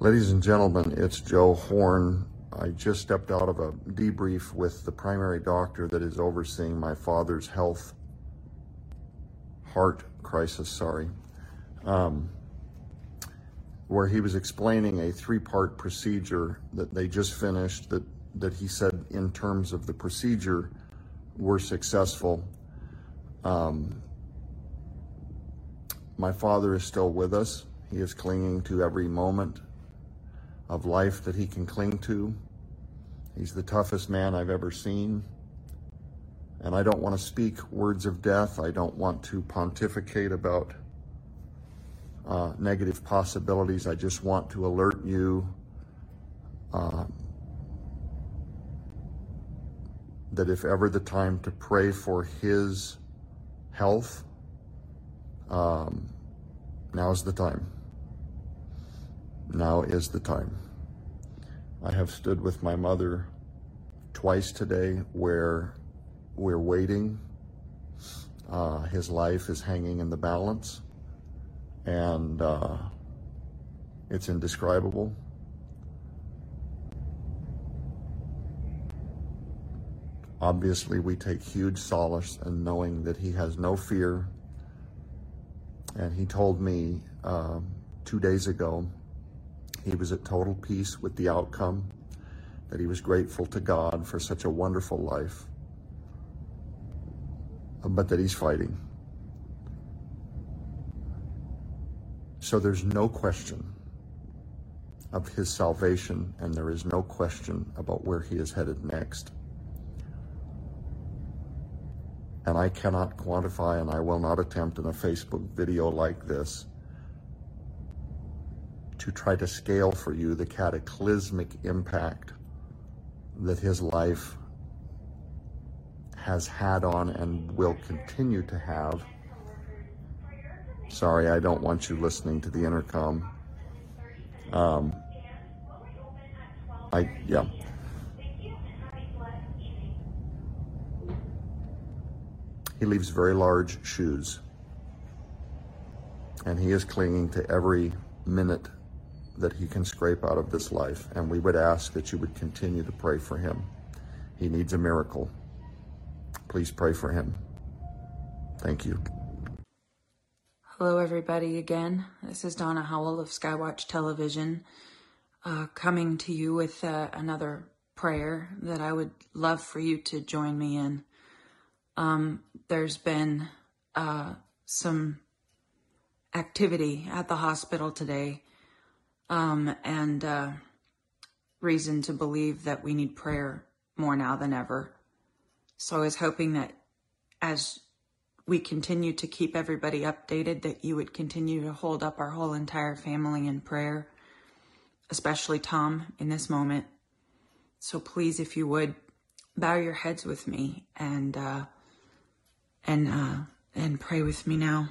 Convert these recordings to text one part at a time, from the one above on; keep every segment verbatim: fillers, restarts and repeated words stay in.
Ladies and gentlemen, it's Joe Horn. I just stepped out of a debrief with the primary doctor that is overseeing my father's health, heart crisis, sorry, um, where he was explaining a three-part procedure that they just finished that, that he said in terms of the procedure were successful. Um, my father is still with us. He is clinging to every moment of life that he can cling to. He's the toughest man I've ever seen. And I don't want to speak words of death. I don't want to pontificate about uh, negative possibilities. I just want to alert you uh, that if ever the time to pray for his health, um, now's the time. Now is the time. I have stood with my mother twice today where we're waiting. Uh, his life is hanging in the balance, and uh, it's indescribable. Obviously, we take huge solace in knowing that he has no fear. And he told me uh, two days ago he was at total peace with the outcome, that he was grateful to God for such a wonderful life, but that he's fighting. So there's no question of his salvation, and there is no question about where he is headed next. And I cannot quantify, and I will not attempt in a Facebook video like this to try to scale for you the cataclysmic impact that his life has had on and will continue to have. Sorry, I don't want you listening to the intercom. Um, I, yeah. He leaves very large shoes, and he is clinging to every minute that he can scrape out of this life, and we would ask that you would continue to pray for him. He needs a miracle. Please pray for him. Thank you. Hello, everybody, again. This is Donna Howell of Skywatch Television, uh, coming to you with uh, another prayer that I would love for you to join me in. Um, there's been uh, some activity at the hospital today, Um, and uh, reason to believe that we need prayer more now than ever. So I was hoping that as we continue to keep everybody updated, that you would continue to hold up our whole entire family in prayer, especially Tom in this moment. So please, if you would, bow your heads with me and uh, and uh, and pray with me now.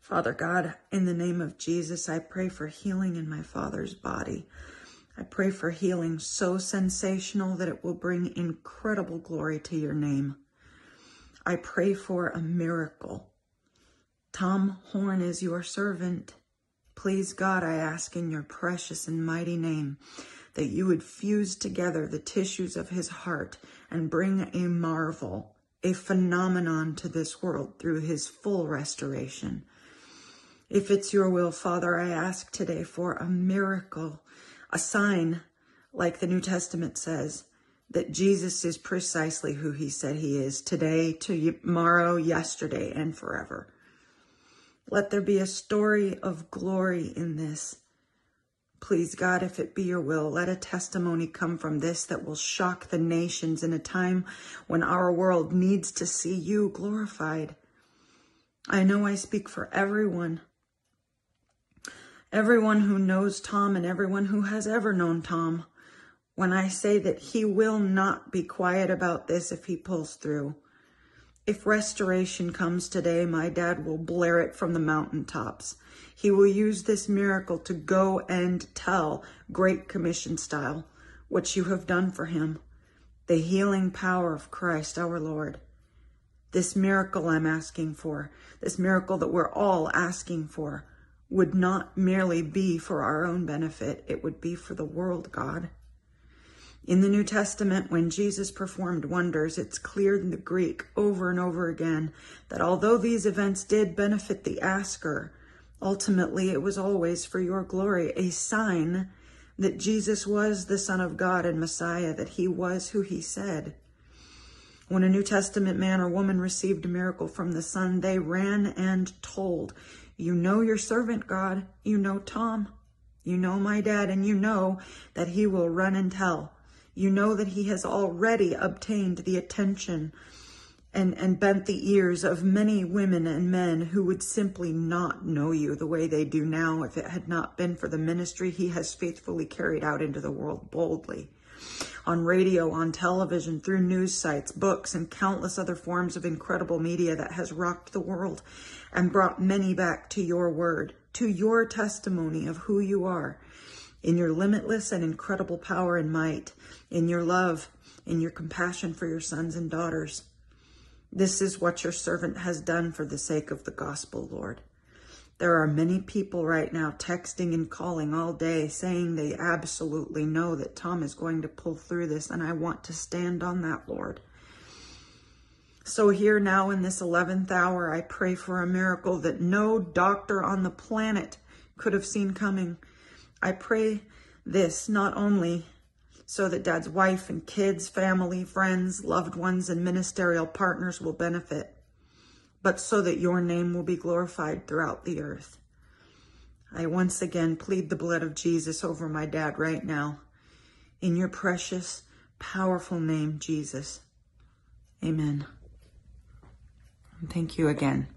Father God, in the name of Jesus, I pray for healing in my father's body. I pray for healing so sensational that it will bring incredible glory to your name. I pray for a miracle. Tom Horn is your servant. Please, God, I ask in your precious and mighty name that you would fuse together the tissues of his heart and bring a marvel, a phenomenon to this world through his full restoration. If it's your will, Father, I ask today for a miracle, a sign, like the New Testament says, that Jesus is precisely who he said he is today, tomorrow, yesterday, and forever. Let there be a story of glory in this. Please, God, if it be your will, let a testimony come from this that will shock the nations in a time when our world needs to see you glorified. I know I speak for everyone. Everyone who knows Tom and everyone who has ever known Tom, when I say that he will not be quiet about this if he pulls through. If restoration comes today, my dad will blare it from the mountaintops. He will use this miracle to go and tell, Great Commission style, what you have done for him, the healing power of Christ our Lord. This miracle I'm asking for, this miracle that we're all asking for, would not merely be for our own benefit, it would be for the world, God. In the New Testament, when Jesus performed wonders, it's clear in the Greek over and over again that although these events did benefit the asker, ultimately it was always for your glory, a sign that Jesus was the Son of God and Messiah, that he was who he said. When a New Testament man or woman received a miracle from the Son, they ran and told, "You know your servant, God. You know Tom. You know my dad, and you know that he will run and tell. You know that he has already obtained the attention and, and bent the ears of many women and men who would simply not know you the way they do now if it had not been for the ministry he has faithfully carried out into the world boldly. On radio, on television, through news sites, books, and countless other forms of incredible media that has rocked the world and brought many back to your word, to your testimony of who you are, in your limitless and incredible power and might, in your love, in your compassion for your sons and daughters. This is what your servant has done for the sake of the gospel, Lord." There are many people right now texting and calling all day saying they absolutely know that Tom is going to pull through this, and I want to stand on that, Lord. So here now in this eleventh hour, I pray for a miracle that no doctor on the planet could have seen coming. I pray this not only so that Dad's wife and kids, family, friends, loved ones, and ministerial partners will benefit, but so that your name will be glorified throughout the earth. I once again plead the blood of Jesus over my dad right now. In your precious, powerful name, Jesus. Amen. And thank you again.